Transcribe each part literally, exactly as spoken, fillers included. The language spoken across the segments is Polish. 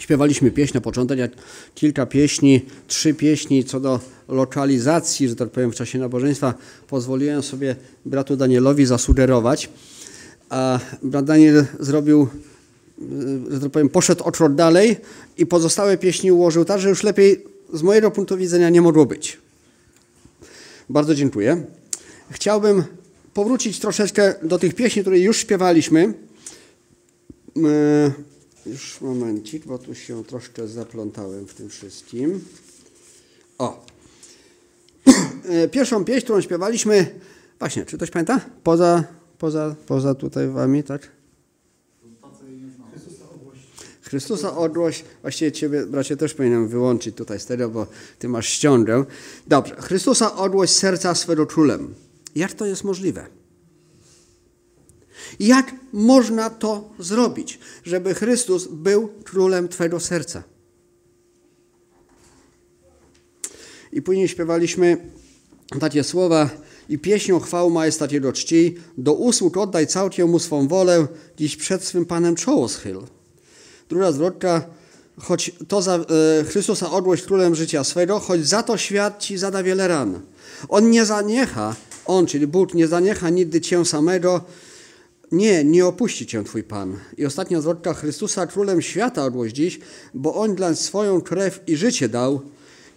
Śpiewaliśmy pieśń na początek, kilka pieśni, trzy pieśni co do lokalizacji, że tak powiem, w czasie nabożeństwa pozwoliłem sobie bratu Danielowi zasugerować. A brat Daniel zrobił, że tak powiem, poszedł o krok dalej i pozostałe pieśni ułożył tak, że już lepiej z mojego punktu widzenia nie mogło być. Bardzo dziękuję. Chciałbym powrócić troszeczkę do tych pieśni, które już śpiewaliśmy. Yy, już momencik, bo tu się troszkę zaplątałem w tym wszystkim. O. Pierwszą pieśń, którą śpiewaliśmy, właśnie, czy ktoś pamięta? Poza, poza, poza tutaj wami, tak? Chrystusa ogłoś, właściwie ciebie, bracie, też powinienem wyłączyć tutaj z tego, bo ty masz ściągę. Dobrze, Chrystusa ogłoś serca swego królem. Jak to jest możliwe? Jak można to zrobić, żeby Chrystus był królem twojego serca? I później śpiewaliśmy takie słowa: i pieśnią chwał majestat jego czci, do usług oddaj całkiem mu swą wolę, dziś przed swym Panem czoło schyl. Druga zwrotka: choć to za, e, Chrystusa ogłoś królem życia swego, choć za to świat ci zada wiele ran. On nie zaniecha, on, czyli Bóg, nie zaniecha nigdy cię samego. Nie, nie opuści cię twój Pan. I ostatnia zwrotka: Chrystusa królem świata ogłoś dziś, bo on dla nas swoją krew i życie dał.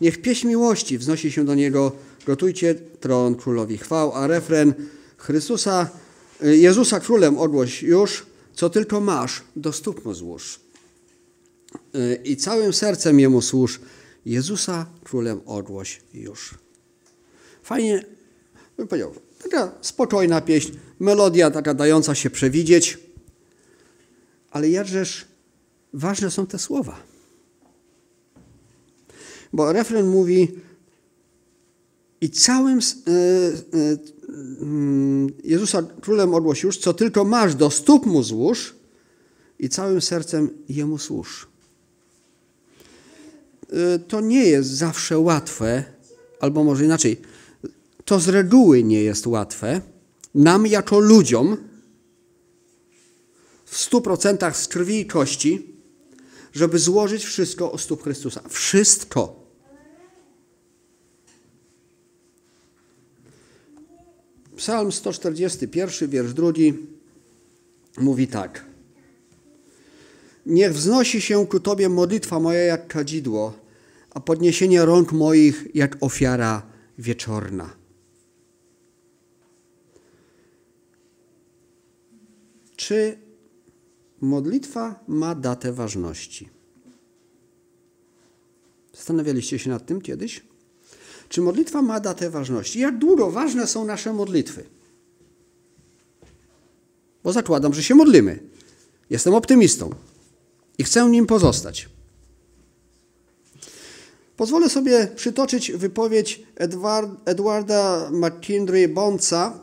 Niech pieśń miłości wznosi się do niego, gotujcie tron królowi chwał. A refren: Chrystusa, Jezusa królem ogłoś już, co tylko masz, do stóp mu złóż. I całym sercem Jemu służ, Jezusa królem ogłoś już. Fajnie, bym powiedział, taka spokojna pieśń, melodia taka dająca się przewidzieć. Ale jakżeż ważne są te słowa. Bo refren mówi: i całym y, y, y, Jezusa królem ogłoś już, co tylko masz, do stóp mu złóż, i całym sercem Jemu służ. To nie jest zawsze łatwe, albo może inaczej, to z reguły nie jest łatwe nam jako ludziom w stu procentach z krwi i kości, żeby złożyć wszystko u stóp Chrystusa. Wszystko. Psalm sto czterdziesty pierwszy, wiersz drugi mówi tak: niech wznosi się ku Tobie modlitwa moja jak kadzidło, a podniesienie rąk moich jak ofiara wieczorna. Czy modlitwa ma datę ważności? Zastanawialiście się nad tym kiedyś? Czy modlitwa ma datę ważności? Jak długo ważne są nasze modlitwy? Bo zakładam, że się modlimy. Jestem optymistą i chcę nim pozostać. Pozwolę sobie przytoczyć wypowiedź Edward, Edwarda Mattindry Bonsa,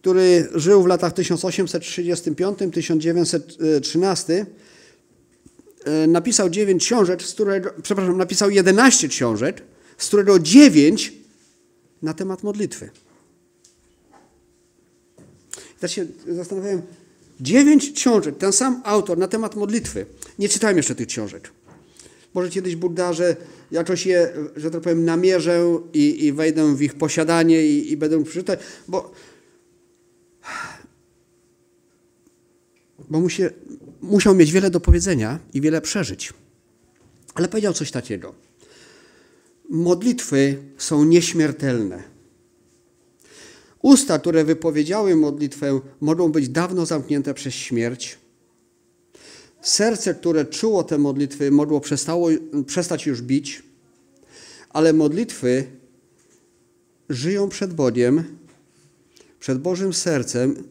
który żył w latach tysiąc osiemset trzydziestym piątym do tysiąc dziewięćset trzynastego. Napisał dziewięć książek, z którego, przepraszam, napisał jedenaście książek, z którego dziewięć na temat modlitwy. Teraz się zastanawiałem, dziewięć książek, ten sam autor, na temat modlitwy. Nie czytałem jeszcze tych książek. Może kiedyś Bóg da, że jakoś je, że tak powiem, namierzę i, i wejdę w ich posiadanie i, i będę przeczytać, bo, bo musie, musiał mieć wiele do powiedzenia i wiele przeżyć. Ale powiedział coś takiego: modlitwy są nieśmiertelne. Usta, które wypowiedziały modlitwę, mogą być dawno zamknięte przez śmierć. Serce, które czuło te modlitwy, mogło przestało, przestać już bić, ale modlitwy żyją przed Bogiem, przed Bożym sercem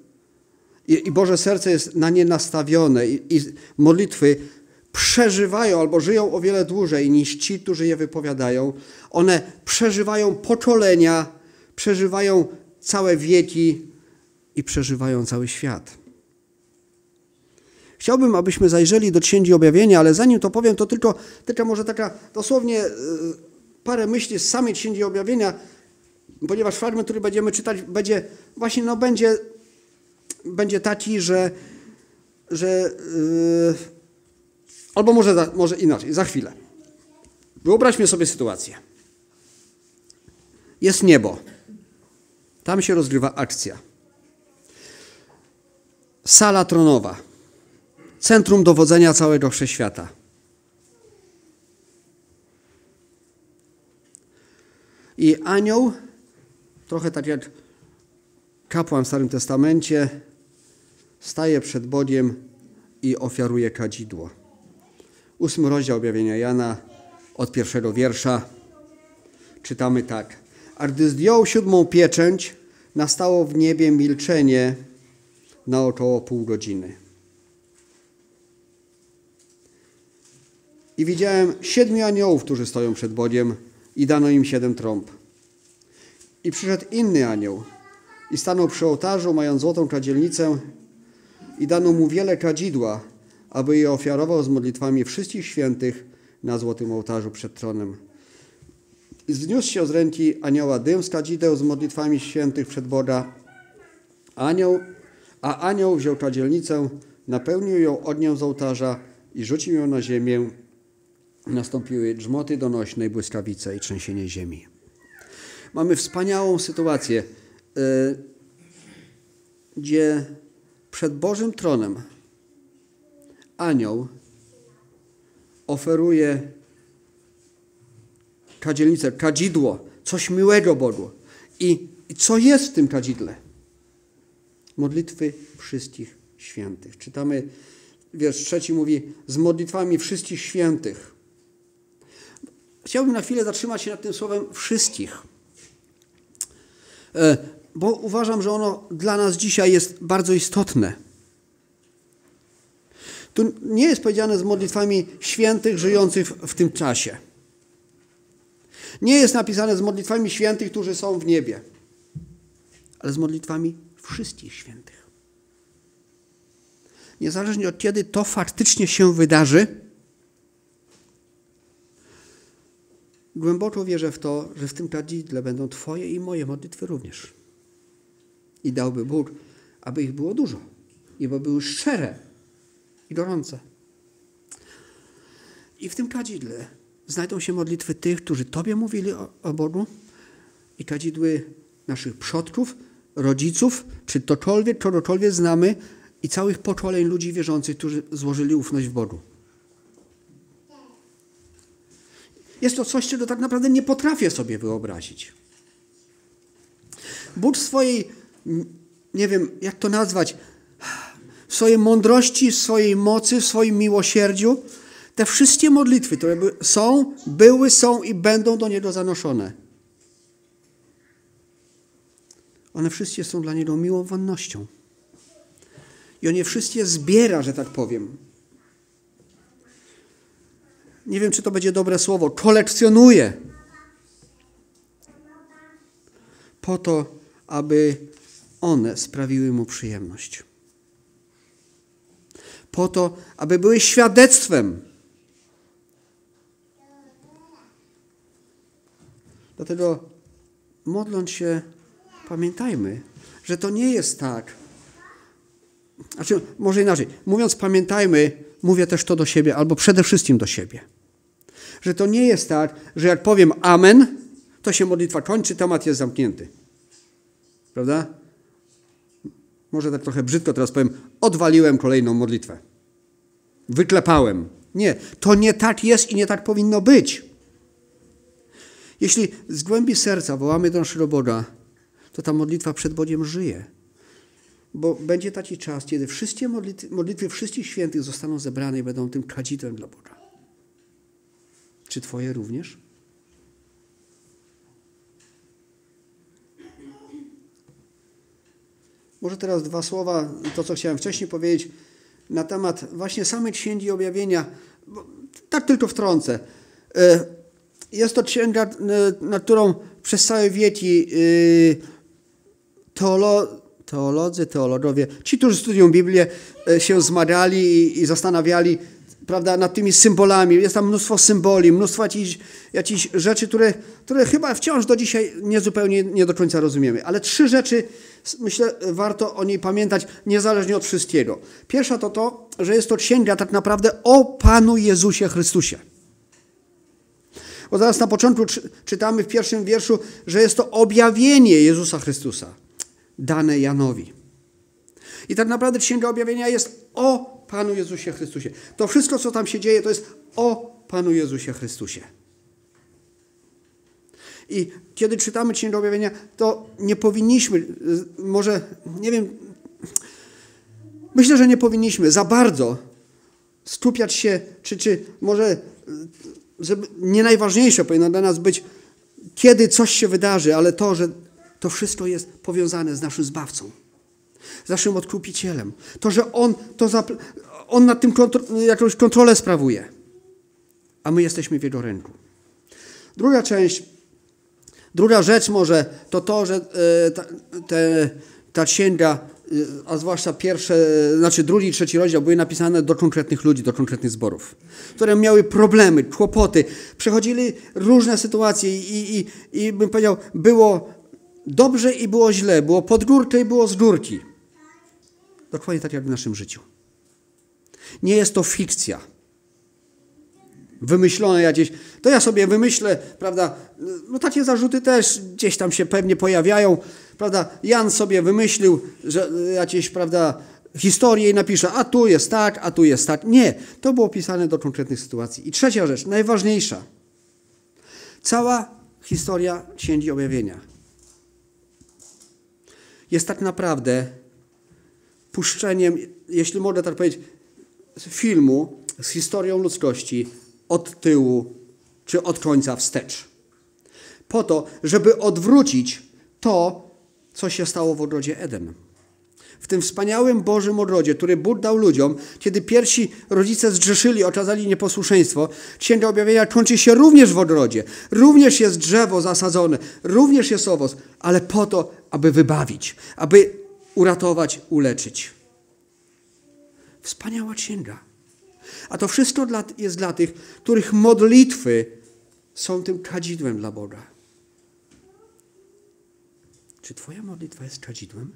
i, i Boże serce jest na nie nastawione i, i modlitwy przeżywają albo żyją o wiele dłużej niż ci, którzy je wypowiadają. One przeżywają pokolenia, przeżywają całe wieki i przeżywają cały świat. Chciałbym, abyśmy zajrzeli do Księgi Objawienia, ale zanim to powiem, to tylko, tylko może taka dosłownie parę myśli z samej Księgi Objawienia, ponieważ fragment, który będziemy czytać, będzie właśnie, no będzie, będzie taki, że, że Albo może, może inaczej, za chwilę. Wyobraźmy sobie sytuację. Jest niebo. Tam się rozgrywa akcja. Sala tronowa. Centrum dowodzenia całego wszechświata. I anioł, trochę tak jak kapłan w Starym Testamencie, staje przed Bogiem i ofiaruje kadzidło. Ósmy rozdział Objawienia Jana, od pierwszego wiersza, czytamy tak. A gdy zdjął siódmą pieczęć, nastało w niebie milczenie na około pół godziny. I widziałem siedmiu aniołów, którzy stoją przed Bogiem, i dano im siedem trąb. I przyszedł inny anioł i stanął przy ołtarzu, mając złotą kadzielnicę, i dano mu wiele kadzidła, aby je ofiarował z modlitwami wszystkich świętych na złotym ołtarzu przed tronem. I wzniósł się z ręki anioła dym z kadzideł z modlitwami świętych przed Boga. Anioł, a anioł wziął kadzielnicę, napełnił ją ogniem z ołtarza i rzucił ją na ziemię. Nastąpiły grzmoty donośne, błyskawice i trzęsienie ziemi. Mamy wspaniałą sytuację, yy, gdzie przed Bożym tronem anioł oferuje kadzielnicę, kadzidło, coś miłego Bogu. I, i co jest w tym kadzidle? Modlitwy wszystkich świętych. Czytamy, wiersz trzeci mówi, z modlitwami wszystkich świętych. Chciałbym na chwilę zatrzymać się nad tym słowem wszystkich, bo uważam, że ono dla nas dzisiaj jest bardzo istotne. Tu nie jest powiedziane z modlitwami świętych żyjących w tym czasie. Nie jest napisane z modlitwami świętych, którzy są w niebie, ale z modlitwami wszystkich świętych. Niezależnie od kiedy to faktycznie się wydarzy, głęboko wierzę w to, że w tym kadzidle będą Twoje i moje modlitwy również. I dałby Bóg, aby ich było dużo. I by były szczere i gorące. I w tym kadzidle znajdą się modlitwy tych, którzy Tobie mówili o, o Bogu, i kadzidły naszych przodków, rodziców, czy tokolwiek, kogokolwiek znamy, i całych pokoleń ludzi wierzących, którzy złożyli ufność w Bogu. Jest to coś, czego tak naprawdę nie potrafię sobie wyobrazić. Bóg w swojej, nie wiem jak to nazwać, w swojej mądrości, w swojej mocy, w swoim miłosierdziu, te wszystkie modlitwy, które są, były, są i będą do Niego zanoszone. One wszystkie są dla Niego miłą wonnością. I On je wszystkie zbiera, że tak powiem. Nie wiem, czy to będzie dobre słowo, kolekcjonuje po to, aby one sprawiły Mu przyjemność. Po to, aby były świadectwem. Dlatego modląc się, pamiętajmy, że to nie jest tak. Znaczy, może inaczej. Mówiąc pamiętajmy, mówię też to do siebie, albo przede wszystkim do siebie. Że to nie jest tak, że jak powiem amen, to się modlitwa kończy, temat jest zamknięty. Prawda? Może tak trochę brzydko teraz powiem, odwaliłem kolejną modlitwę. Wyklepałem. Nie, to nie tak jest i nie tak powinno być. Jeśli z głębi serca wołamy do naszego Boga, to ta modlitwa przed Bogiem żyje. Bo będzie taki czas, kiedy wszystkie modlitwy, modlitwy wszystkich świętych zostaną zebrane i będą tym kadzidłem dla Boga. Czy Twoje również? Może teraz dwa słowa, to co chciałem wcześniej powiedzieć, na temat właśnie samej Księgi Objawienia. Bo tak tylko wtrącę. Jest to księga, na którą przez całe wieki teolo... Teolodzy, teologowie, ci, którzy studiują Biblię, się zmagali i, i zastanawiali, prawda, nad tymi symbolami. Jest tam mnóstwo symboli, mnóstwo jakichś, jakichś rzeczy, które, które chyba wciąż do dzisiaj niezupełnie, nie do końca rozumiemy. Ale trzy rzeczy, myślę, warto o niej pamiętać, niezależnie od wszystkiego. Pierwsza to to, że jest to księga tak naprawdę o Panu Jezusie Chrystusie. Bo zaraz na początku czytamy w pierwszym wierszu, że jest to objawienie Jezusa Chrystusa dane Janowi. I tak naprawdę Księga Objawienia jest o Panu Jezusie Chrystusie. To wszystko, co tam się dzieje, to jest o Panu Jezusie Chrystusie. I kiedy czytamy Księgę Objawienia, to nie powinniśmy, może, nie wiem, myślę, że nie powinniśmy za bardzo skupiać się, czy, czy może nie najważniejsze powinno dla nas być, kiedy coś się wydarzy, ale to, że to wszystko jest powiązane z naszym Zbawcą, z naszym Odkupicielem. To, że On, to za, on nad tym kontro, jakąś kontrolę sprawuje, a my jesteśmy w Jego ręku. Druga część, druga rzecz może to to, że y, ta, te, ta księga, y, a zwłaszcza pierwsze, znaczy drugi i trzeci rozdział były napisane do konkretnych ludzi, do konkretnych zborów, które miały problemy, kłopoty, przechodzili różne sytuacje i, i, i bym powiedział, było dobrze i było źle, było pod górkę i było z górki. Dokładnie tak jak w naszym życiu. Nie jest to fikcja wymyślone jakieś. To ja sobie wymyślę, prawda, no takie zarzuty też gdzieś tam się pewnie pojawiają, prawda, Jan sobie wymyślił, że jakieś, prawda, historię i napisze, a tu jest tak, a tu jest tak. Nie, to było pisane do konkretnych sytuacji. I trzecia rzecz, najważniejsza. Cała historia Księgi Objawienia jest tak naprawdę puszczeniem, jeśli można tak powiedzieć, filmu z historią ludzkości od tyłu czy od końca wstecz. Po to, żeby odwrócić to, co się stało w ogrodzie Eden. W tym wspaniałym Bożym ogrodzie, który Bóg dał ludziom, kiedy pierwsi rodzice zgrzeszyli, okazali nieposłuszeństwo, Księga Objawienia kończy się również w ogrodzie. Również jest drzewo zasadzone, również jest owoc, ale po to, aby wybawić, aby uratować, uleczyć. Wspaniała księga. A to wszystko dla, jest dla tych, których modlitwy są tym kadzidłem dla Boga. Czy twoja modlitwa jest kadzidłem?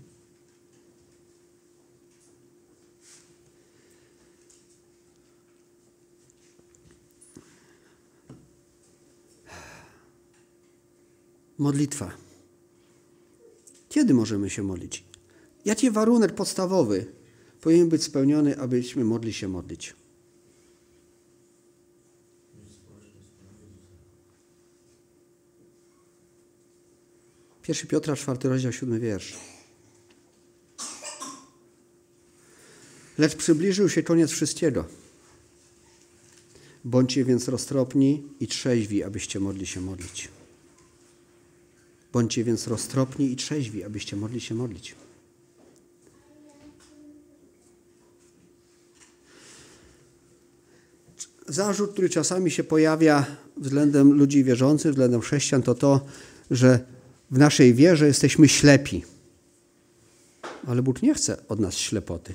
Modlitwa. Kiedy możemy się modlić? Jaki warunek podstawowy powinien być spełniony, abyśmy mogli się modlić? Pierwszy Piotra, czwarty rozdział, siódmy wiersz. Lecz przybliżył się koniec wszystkiego. Bądźcie więc roztropni i trzeźwi, abyście mogli się modlić. Bądźcie więc roztropni i trzeźwi, abyście mogli się modlić. Zarzut, który czasami się pojawia względem ludzi wierzących, względem chrześcijan, to to, że w naszej wierze jesteśmy ślepi. Ale Bóg nie chce od nas ślepoty.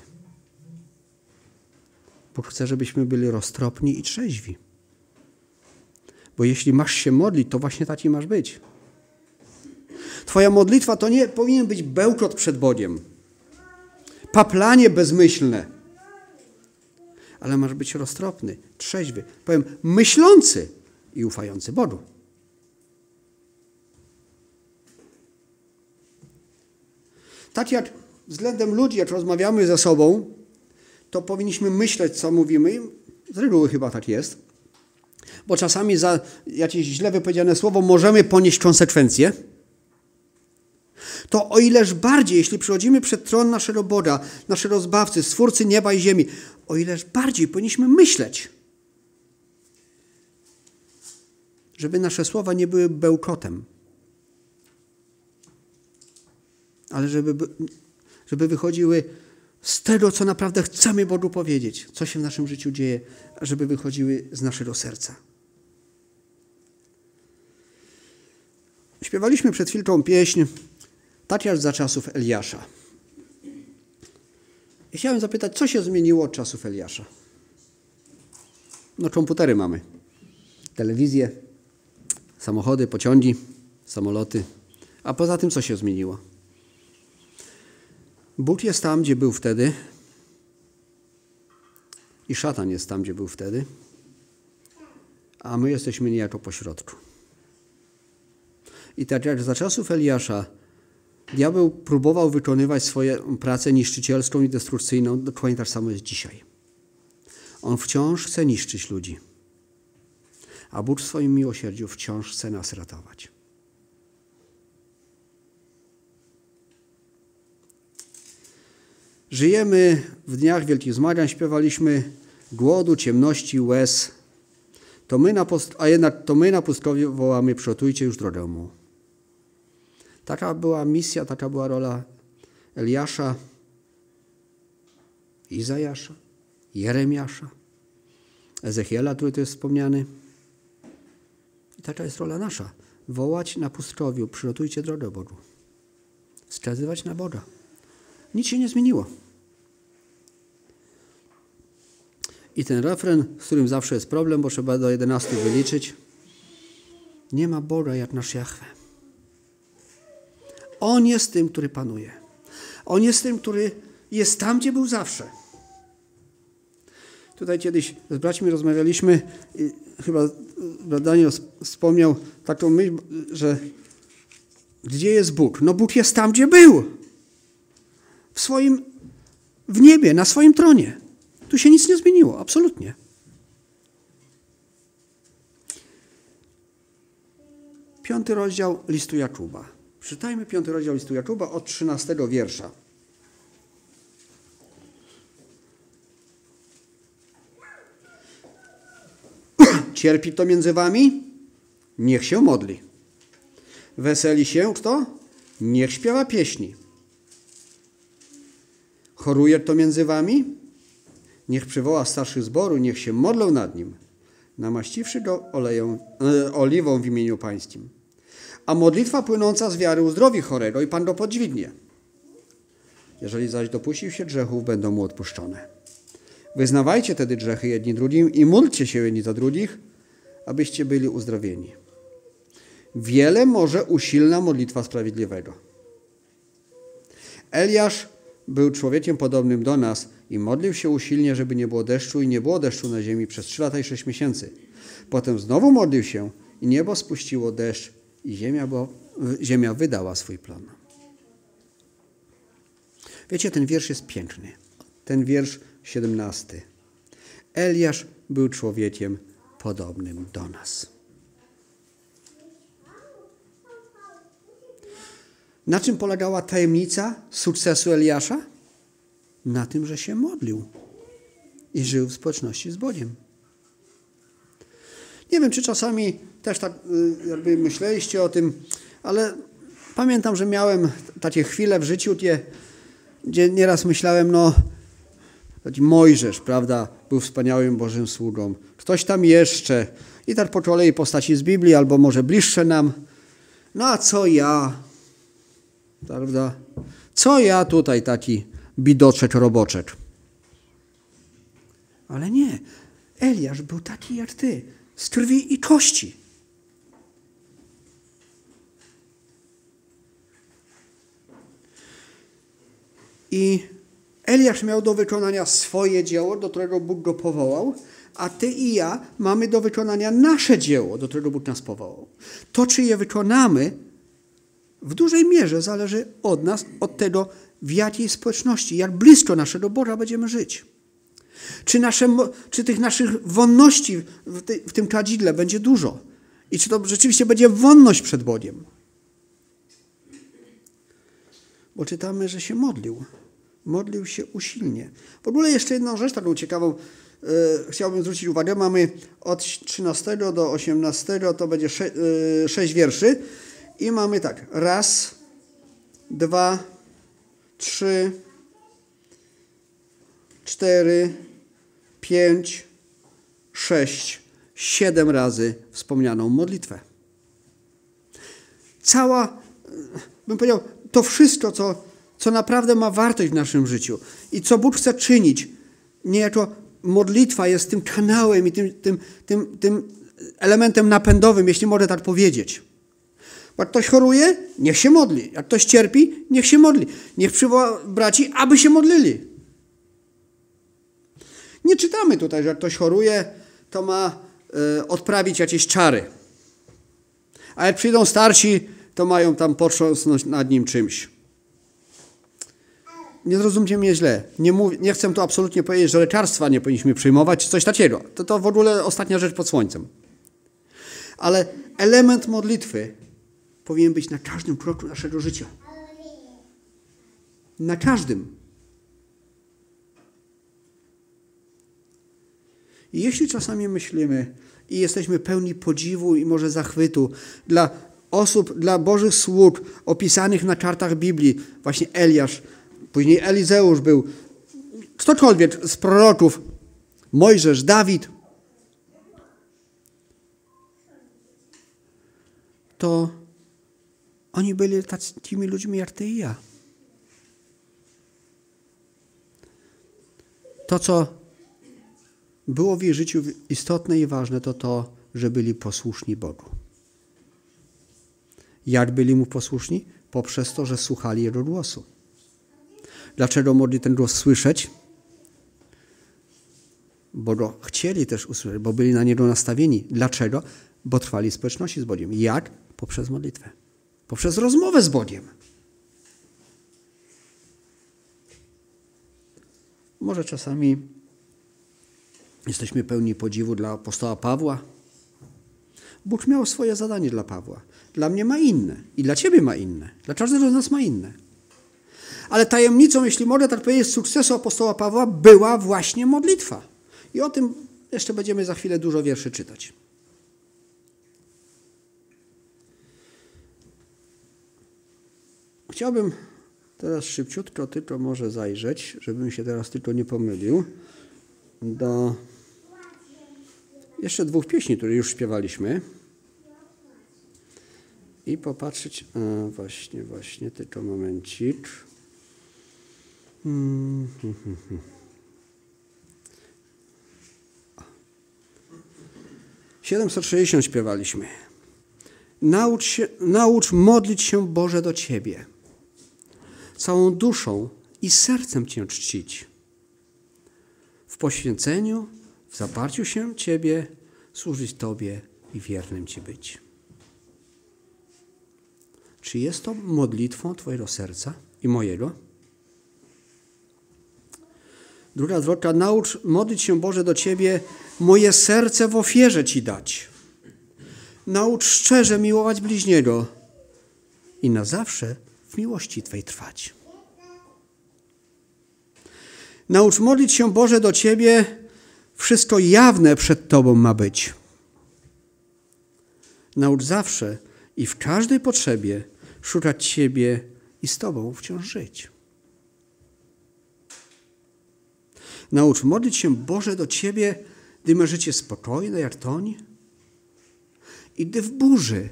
Bóg chce, żebyśmy byli roztropni i trzeźwi. Bo jeśli masz się modlić, to właśnie taki masz być. Twoja modlitwa to nie powinien być bełkot przed Bogiem. Paplanie bezmyślne. Ale masz być roztropny, trzeźwy, powiem myślący i ufający Bogu. Tak jak względem ludzi, jak rozmawiamy ze sobą, to powinniśmy myśleć, co mówimy. Z reguły chyba tak jest. Bo czasami za jakieś źle wypowiedziane słowo możemy ponieść konsekwencje. To o ileż bardziej, jeśli przychodzimy przed tron naszego Boga, naszego Zbawcy, Stwórcy nieba i ziemi, o ileż bardziej powinniśmy myśleć, żeby nasze słowa nie były bełkotem, ale żeby, żeby wychodziły z tego, co naprawdę chcemy Bogu powiedzieć, co się w naszym życiu dzieje, żeby wychodziły z naszego serca. Śpiewaliśmy przed chwilką pieśń tak jak za czasów Eliasza. I chciałem zapytać, co się zmieniło od czasów Eliasza? No komputery mamy, telewizje, samochody, pociągi, samoloty. A poza tym co się zmieniło? Bóg jest tam, gdzie był wtedy i szatan jest tam, gdzie był wtedy, a my jesteśmy niejako pośrodku. I tak jak za czasów Eliasza diabeł próbował wykonywać swoją pracę niszczycielską i destrukcyjną, dokładnie tak samo jest dzisiaj. On wciąż chce niszczyć ludzi, a Bóg w swoim miłosierdziu wciąż chce nas ratować. Żyjemy w dniach wielkich zmagań, śpiewaliśmy, głodu, ciemności, łez, to my na post- a jednak to my na pustkowie wołamy, przygotujcie już drogę mu. Taka była misja, taka była rola Eliasza, Izajasza, Jeremiasza, Ezechiela, który tu jest wspomniany. I taka jest rola nasza. Wołać na pustkowiu, przygotujcie drogę Bogu. Wskazywać na Boga. Nic się nie zmieniło. I ten refren, z którym zawsze jest problem, bo trzeba do jedenastu wyliczyć. Nie ma Boga jak nasz Jahwe. On jest tym, który panuje. On jest tym, który jest tam, gdzie był zawsze. Tutaj kiedyś z braćmi rozmawialiśmy i chyba Daniel wspomniał taką myśl, że gdzie jest Bóg? No Bóg jest tam, gdzie był. W swoim, w niebie, na swoim tronie. Tu się nic nie zmieniło, absolutnie. Piąty rozdział listu Jakuba. Przeczytajmy piąty rozdział listu Jakuba od trzynastego wiersza. Cierpi kto między wami? Niech się modli. Weseli się kto? Niech śpiewa pieśni. Choruje kto między wami? Niech przywoła starszych zboru, niech się modlą nad nim, namaściwszy go oleją, e, oliwą w imieniu pańskim. A modlitwa płynąca z wiary uzdrowi chorego i Pan go podźwignie. Jeżeli zaś dopuścił się grzechów, będą mu odpuszczone. Wyznawajcie tedy grzechy jedni drugim i módlcie się jedni za drugich, abyście byli uzdrowieni. Wiele może usilna modlitwa sprawiedliwego. Eliasz był człowiekiem podobnym do nas i modlił się usilnie, żeby nie było deszczu i nie było deszczu na ziemi przez trzy lata i sześć miesięcy. Potem znowu modlił się i niebo spuściło deszcz i ziemia, bo, ziemia wydała swój plon. Wiecie, ten wiersz jest piękny. Ten wiersz siedemnasty. Eliasz był człowiekiem podobnym do nas. Na czym polegała tajemnica sukcesu Eliasza? Na tym, że się modlił i żył w społeczności z Bogiem. Nie wiem, czy czasami też tak jakby myśleliście o tym, ale pamiętam, że miałem takie chwile w życiu, gdzie, gdzie nieraz myślałem, no, taki Mojżesz, prawda, był wspaniałym Bożym sługą. Ktoś tam jeszcze. I tak po kolei postaci z Biblii, albo może bliższe nam. No a co ja? Prawda? Co ja tutaj taki bidoczek, roboczek? Ale nie. Eliasz był taki jak ty. Z krwi i kości. I Eliasz miał do wykonania swoje dzieło, do którego Bóg go powołał, a ty i ja mamy do wykonania nasze dzieło, do którego Bóg nas powołał. To, czy je wykonamy, w dużej mierze zależy od nas, od tego, w jakiej społeczności, jak blisko naszego Boga będziemy żyć. Czy, nasze, czy tych naszych wonności w, ty, w tym kadzidle będzie dużo? I czy to rzeczywiście będzie wonność przed Bogiem? Bo czytamy, że się modlił. Modlił się usilnie. W ogóle jeszcze jedną rzecz taką ciekawą yy, chciałbym zwrócić uwagę. Mamy od trzynastego do osiemnastego, to będzie sze, yy, sześć wierszy. I mamy tak, raz, dwa, trzy, cztery, pięć, sześć, siedem razy wspomnianą modlitwę. Cała, bym powiedział, to wszystko, co, co naprawdę ma wartość w naszym życiu i co Bóg chce czynić, niejako modlitwa jest tym kanałem i tym, tym, tym, tym elementem napędowym, jeśli można tak powiedzieć. Jak ktoś choruje, niech się modli. Jak ktoś cierpi, niech się modli. Niech przywoła braci, aby się modlili. Nie czytamy tutaj, że jak ktoś choruje, to ma y, odprawić jakieś czary. A jak przyjdą starsi, to mają tam potrząsnąć nad nim czymś. Nie zrozumcie mnie źle. Nie, mów, nie chcę tu absolutnie powiedzieć, że lekarstwa nie powinniśmy przyjmować, czy coś takiego. To, to w ogóle ostatnia rzecz pod słońcem. Ale element modlitwy powinien być na każdym kroku naszego życia. Na każdym. I jeśli czasami myślimy i jesteśmy pełni podziwu i może zachwytu dla osób, dla Bożych sług opisanych na kartach Biblii, właśnie Eliasz, później Elizeusz był, ktokolwiek z proroków, Mojżesz, Dawid, to oni byli takimi ludźmi jak ty i ja. To, co było w ich życiu istotne i ważne, to to, że byli posłuszni Bogu. Jak byli Mu posłuszni? Poprzez to, że słuchali Jego głosu. Dlaczego mogli ten głos słyszeć? Bo go chcieli też usłyszeć, bo byli na niego nastawieni. Dlaczego? Bo trwali w społeczności z Bogiem. Jak? Poprzez modlitwę. Poprzez rozmowę z Bogiem. Może czasami jesteśmy pełni podziwu dla apostoła Pawła. Bóg miał swoje zadanie dla Pawła. Dla mnie ma inne. I dla ciebie ma inne. Dla każdego z nas ma inne. Ale tajemnicą, jeśli mogę tak powiedzieć, sukcesu apostoła Pawła była właśnie modlitwa. I o tym jeszcze będziemy za chwilę dużo wierszy czytać. Chciałbym teraz szybciutko tylko może zajrzeć, żebym się teraz tylko nie pomylił, do jeszcze dwóch pieśni, które już śpiewaliśmy. I popatrzeć, a właśnie, właśnie, tylko momencik. Hmm, hmm, hmm, hmm. siedemset sześćdziesiąt śpiewaliśmy. Naucz się, naucz modlić się, Boże, do Ciebie. Całą duszą i sercem Cię czcić. W poświęceniu, w zaparciu się Ciebie, służyć Tobie i wiernym Ci być. Czy jest to modlitwą Twojego serca i mojego? Druga zwrotka. Naucz modlić się, Boże, do Ciebie, moje serce w ofierze Ci dać. Naucz szczerze miłować bliźniego i na zawsze w miłości Twej trwać. Naucz modlić się, Boże, do Ciebie, wszystko jawne przed Tobą ma być. Naucz zawsze i w każdej potrzebie szukać Ciebie i z Tobą wciąż żyć. Naucz modlić się, Boże, do Ciebie, gdy ma życie spokojne jak toń i gdy w burzy,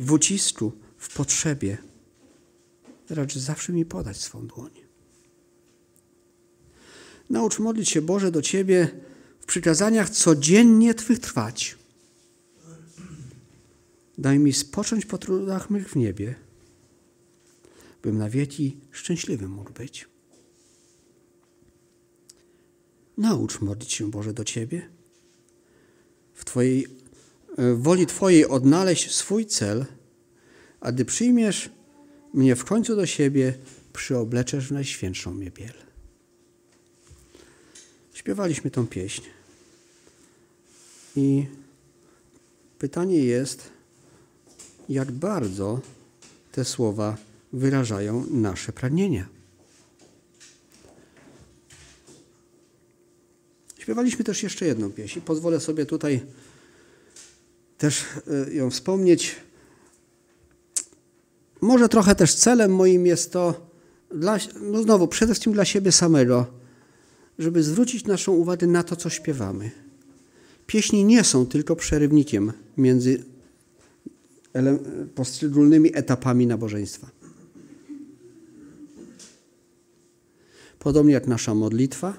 w ucisku, w potrzebie racz zawsze mi podać swą dłoń. Naucz modlić się, Boże, do Ciebie, w przykazaniach codziennie Twych trwać. Daj mi spocząć po trudach mych w niebie, bym na wieki szczęśliwym mógł być. Naucz modlić się, Boże, do Ciebie, w Twojej, w woli Twojej odnaleźć swój cel, a gdy przyjmiesz mnie w końcu do siebie, przyobleczesz w najświętszą mnie biel. Śpiewaliśmy tą pieśń. I pytanie jest, jak bardzo te słowa wyrażają nasze pragnienia. Śpiewaliśmy też jeszcze jedną pieśń. Pozwolę sobie tutaj też ją wspomnieć. Może trochę też celem moim jest to, dla, no znowu, przede wszystkim dla siebie samego, żeby zwrócić naszą uwagę na to, co śpiewamy. Pieśni nie są tylko przerywnikiem między poszczególnymi etapami nabożeństwa. Podobnie jak nasza modlitwa,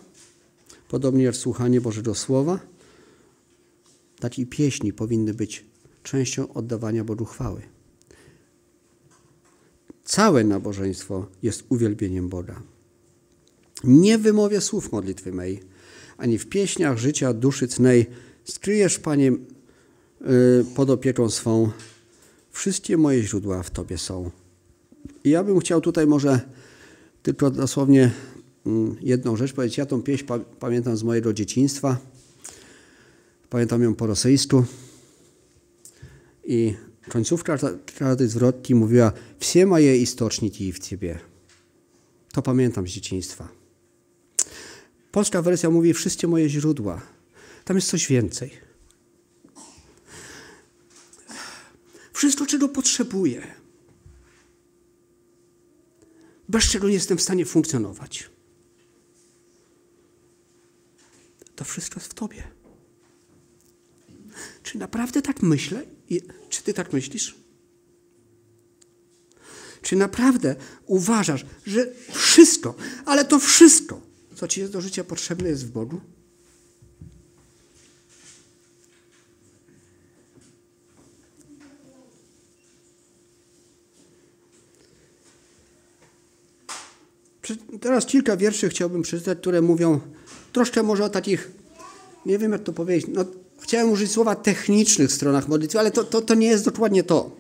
podobnie jak słuchanie Bożego Słowa, tak i pieśni powinny być częścią oddawania Bogu chwały. Całe nabożeństwo jest uwielbieniem Boga. Nie wymówię słów modlitwy mej, ani w pieśniach życia duszy cnej. Skryjesz, Panie, pod opieką swą. Wszystkie moje źródła w Tobie są. I ja bym chciał tutaj może tylko dosłownie jedną rzecz powiedzieć. Ja tą pieśń pa pamiętam z mojego dzieciństwa. Pamiętam ją po rosyjsku. I końcówka każdej zwrotki mówiła: Wsie moje istoczniki w Ciebie. To pamiętam z dzieciństwa. Polska wersja mówi: wszystkie moje źródła. Tam jest coś więcej. Wszystko, czego potrzebuję. Bez czego nie jestem w stanie funkcjonować. To wszystko jest w Tobie. Czy naprawdę tak myślę? Czy Ty tak myślisz? Czy naprawdę uważasz, że wszystko, ale to wszystko, co Ci jest do życia potrzebne, jest w Bogu? Teraz kilka wierszy chciałbym przeczytać, które mówią troszkę może o takich, nie wiem jak to powiedzieć, no, chciałem użyć słowa technicznych stronach modlitwy, ale to, to, to nie jest dokładnie to.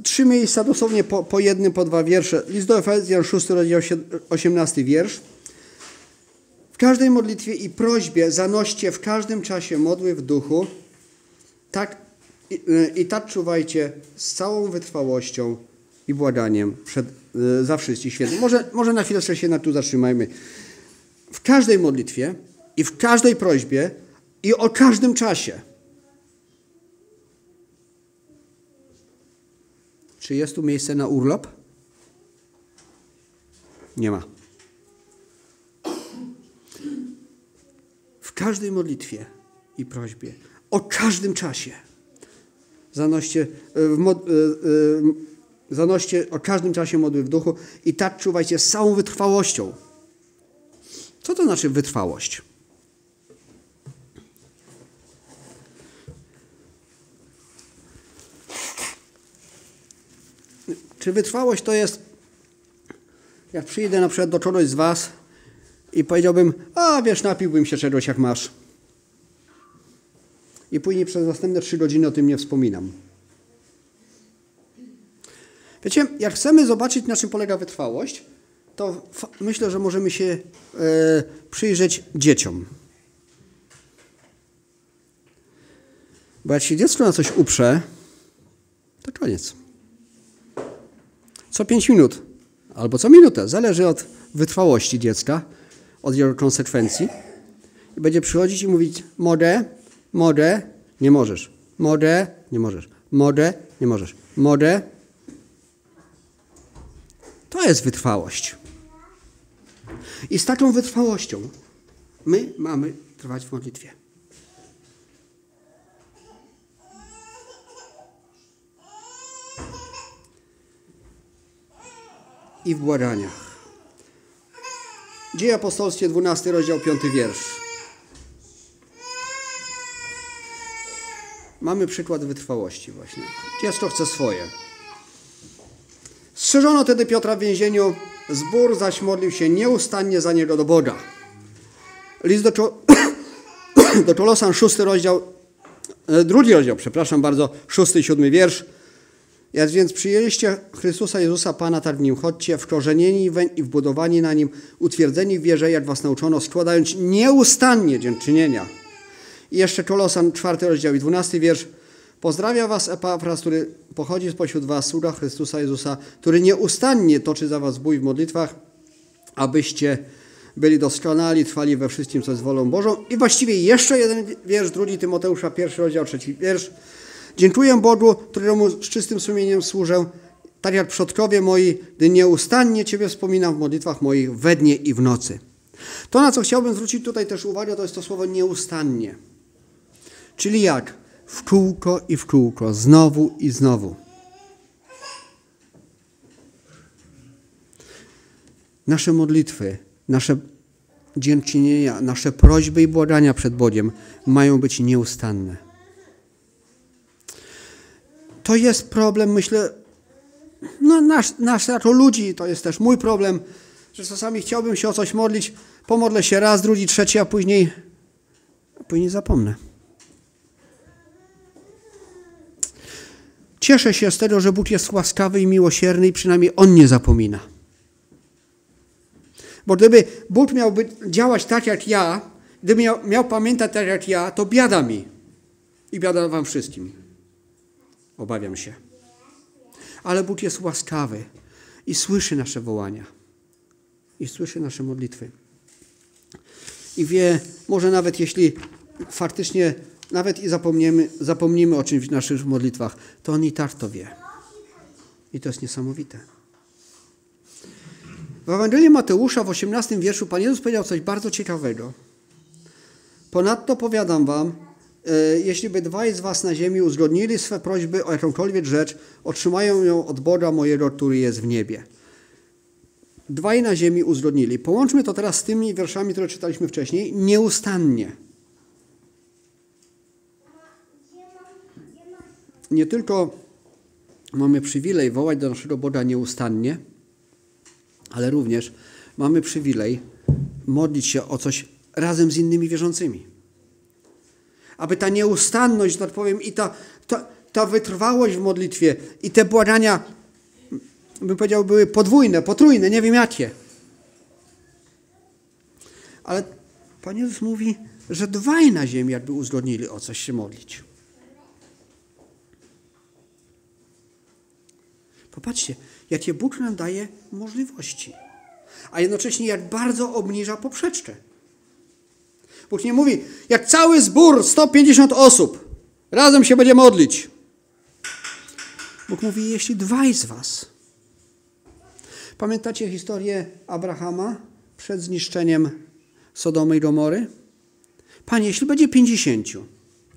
Y, trzy miejsca dosłownie po, po jednym, po dwa wiersze. List do Efezjan, szósty rozdział, osiemnasty wiersz. W każdej modlitwie i prośbie zanoście w każdym czasie modły w duchu tak, i, i tak czuwajcie z całą wytrwałością i błaganiem przed, y, za wszystkich świętych. Może, może na chwilę się na tu zatrzymajmy. W każdej modlitwie i w każdej prośbie i o każdym czasie. Czy jest tu miejsce na urlop? Nie ma. W każdej modlitwie i prośbie, o każdym czasie. Zanoście w mod- y- y- Zanoście o każdym czasie modły w duchu i tak czuwajcie z całą wytrwałością. Co to znaczy wytrwałość? Czy wytrwałość to jest, jak przyjdę na przykład do kogoś z was i powiedziałbym: a wiesz, napiłbym się czegoś jak masz. I później przez następne trzy godziny o tym nie wspominam. Wiecie, jak chcemy zobaczyć, na czym polega wytrwałość, to myślę, że możemy się y, przyjrzeć dzieciom. Bo jak się dziecko na coś uprze, to koniec. Co pięć minut, albo co minutę, zależy od wytrwałości dziecka, od jego konsekwencji. I będzie przychodzić i mówić: mogę, mogę, nie możesz, mogę, nie możesz, mogę, nie możesz, mogę. To jest wytrwałość. I z taką wytrwałością my mamy trwać w modlitwie. I w błaganiach. Dzieje Apostolskie, dwunasty rozdział, piąty wiersz. Mamy przykład wytrwałości właśnie. Dziecko chce swoje. Strzeżono tedy Piotra w więzieniu, zbór zaś modlił się nieustannie za niego do Boga. List do, Czo... do Kolosan, szósty rozdział, drugi rozdział, przepraszam bardzo, szósty i siódmy wiersz. Jak więc przyjęliście Chrystusa Jezusa Pana, tak w Nim chodźcie, wkorzenieni weń i wbudowani na Nim, utwierdzeni w wierze, jak was nauczono, składając nieustannie dziękczynienia. I jeszcze Kolosan, czwarty rozdział i dwunasty wiersz. Pozdrawia was Epafras, który pochodzi spośród was, sługa Chrystusa Jezusa, który nieustannie toczy za was bój w modlitwach, abyście byli doskonali, trwali we wszystkim, co jest wolą Bożą. I właściwie jeszcze jeden wiersz, drugi Tymoteusza, pierwszy rozdział, trzeci wiersz. Dziękuję Bogu, któremu z czystym sumieniem służę, tak jak przodkowie moi, gdy nieustannie Ciebie wspominam w modlitwach moich we dnie i w nocy. To, na co chciałbym zwrócić tutaj też uwagę, to jest to słowo nieustannie. Czyli jak? W kółko i w kółko, znowu i znowu. Nasze modlitwy, nasze dziękczynienia, nasze prośby i błagania przed Bogiem mają być nieustanne. To jest problem, myślę, no nasz, nasz jako ludzi, to jest też mój problem, że czasami chciałbym się o coś modlić, pomodlę się raz, drugi, trzeci, a później, a później zapomnę. Cieszę się z tego, że Bóg jest łaskawy i miłosierny i przynajmniej On nie zapomina. Bo gdyby Bóg miał działać tak jak ja, gdyby miał, miał pamiętać tak jak ja, to biada mi i biada wam wszystkim. Obawiam się. Ale Bóg jest łaskawy i słyszy nasze wołania. I słyszy nasze modlitwy. I wie, może nawet jeśli faktycznie nawet i zapomnimy, zapomnimy o czymś w naszych modlitwach, to On i tak to wie. I to jest niesamowite. W Ewangelii Mateusza w osiemnastym wierszu Pan Jezus powiedział coś bardzo ciekawego. Ponadto powiadam wam, e, jeśli by dwaj z was na ziemi uzgodnili swe prośby o jakąkolwiek rzecz, otrzymają ją od Boga mojego, który jest w niebie. Dwaj na ziemi uzgodnili. Połączmy to teraz z tymi wierszami, które czytaliśmy wcześniej. Nieustannie. Nie tylko mamy przywilej wołać do naszego Boga nieustannie, ale również mamy przywilej modlić się o coś razem z innymi wierzącymi. Aby ta nieustanność, tak powiem, i ta, ta, ta wytrwałość w modlitwie i te błagania, bym powiedział, były podwójne, potrójne, nie wiem jakie. Ale Pan Jezus mówi, że dwaj na ziemi jakby uzgodnili o coś się modlić. Popatrzcie, jakie Bóg nam daje możliwości, a jednocześnie jak bardzo obniża poprzeczkę. Bóg nie mówi, jak cały zbór sto pięćdziesiąt osób razem się będzie modlić. Bóg mówi, jeśli dwaj z was. Pamiętacie historię Abrahama przed zniszczeniem Sodomy i Gomory? Panie, jeśli będzie pięćdziesięciu,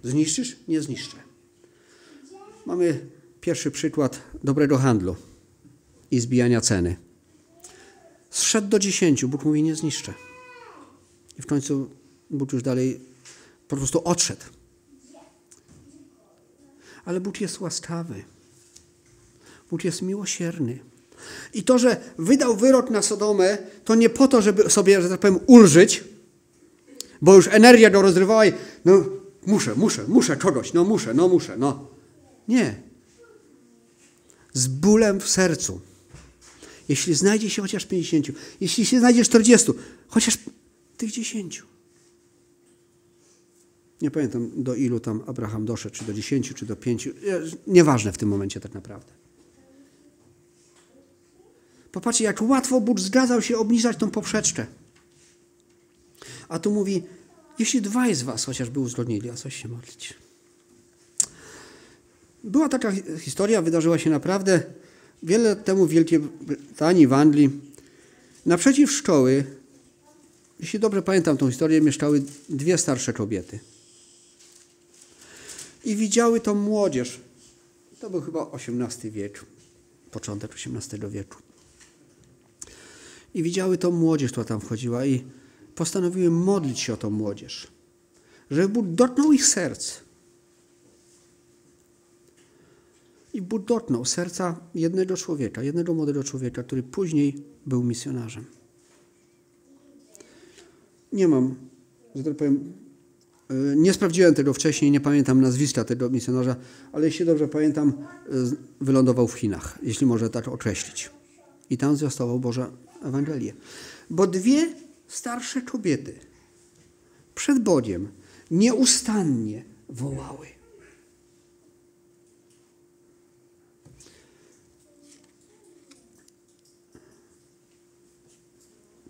zniszczysz? Nie zniszczę. Mamy pierwszy przykład dobrego handlu i zbijania ceny. Zszedł do dziesięciu, Bóg mówi, nie zniszczę. I w końcu Bóg już dalej po prostu odszedł. Ale Bóg jest łaskawy. Bóg jest miłosierny. I to, że wydał wyrok na Sodomę, to nie po to, żeby sobie, że tak powiem, ulżyć, bo już energia go rozrywała i no muszę, muszę, muszę kogoś, no muszę, no muszę, no. Nie. Z bólem w sercu. Jeśli znajdzie się chociaż pięćdziesięciu, jeśli się znajdzie czterdziestu, chociaż tych dziesięciu. Nie pamiętam, do ilu tam Abraham doszedł, czy do dziesięciu, czy do pięciu. Nieważne w tym momencie tak naprawdę. Popatrzcie, jak łatwo Bóg zgadzał się obniżać tą poprzeczkę. A tu mówi, jeśli dwaj z was chociażby uzgodnili, a coś się modlić. Była taka historia, wydarzyła się naprawdę wiele lat temu w Wielkiej Brytanii, w Anglii. Naprzeciw szkoły, jeśli dobrze pamiętam tą historię, mieszkały dwie starsze kobiety. I widziały tą młodzież. To był chyba osiemnasty wiek, początek osiemnastego wieku. I widziały tą młodzież, która tam wchodziła i postanowiły modlić się o tą młodzież. Żeby Bóg dotknął ich serc. I Bóg dotknął serca jednego człowieka, jednego młodego człowieka, który później był misjonarzem. Nie mam, że tak powiem, nie sprawdziłem tego wcześniej, nie pamiętam nazwiska tego misjonarza, ale jeśli dobrze pamiętam, wylądował w Chinach, jeśli można tak określić. I tam zwiastował Boża Ewangelię. Bo dwie starsze kobiety przed Bogiem nieustannie wołały.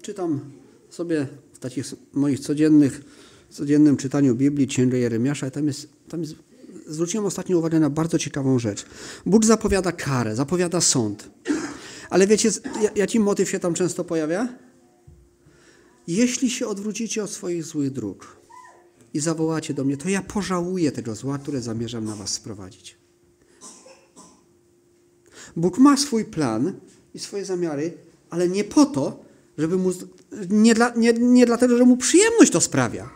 Czytam sobie w takich moich codziennych, codziennym czytaniu Biblii, Księgę Jeremiasza i tam jest, tam jest, zwróciłem ostatnio uwagę na bardzo ciekawą rzecz. Bóg zapowiada karę, zapowiada sąd. Ale wiecie, jaki motyw się tam często pojawia? Jeśli się odwrócicie od swoich złych dróg i zawołacie do mnie, to ja pożałuję tego zła, które zamierzam na was sprowadzić. Bóg ma swój plan i swoje zamiary, ale nie po to, żeby mu, nie, dla, nie, nie dlatego, że mu przyjemność to sprawia.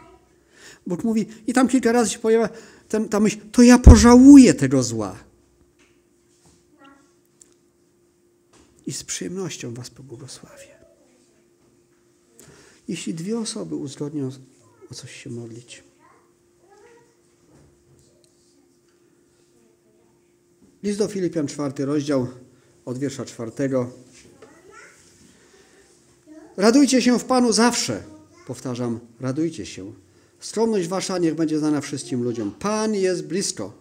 Bóg mówi, i tam kilka razy się pojawia ten, ta myśl, to ja pożałuję tego zła. I z przyjemnością was pobłogosławię. Jeśli dwie osoby uzgodnią o coś się modlić. List do Filipian, czwarty rozdział, od wiersza czwartego. Radujcie się w Panu zawsze. Powtarzam, radujcie się. Skromność wasza niech będzie znana wszystkim ludziom. Pan jest blisko.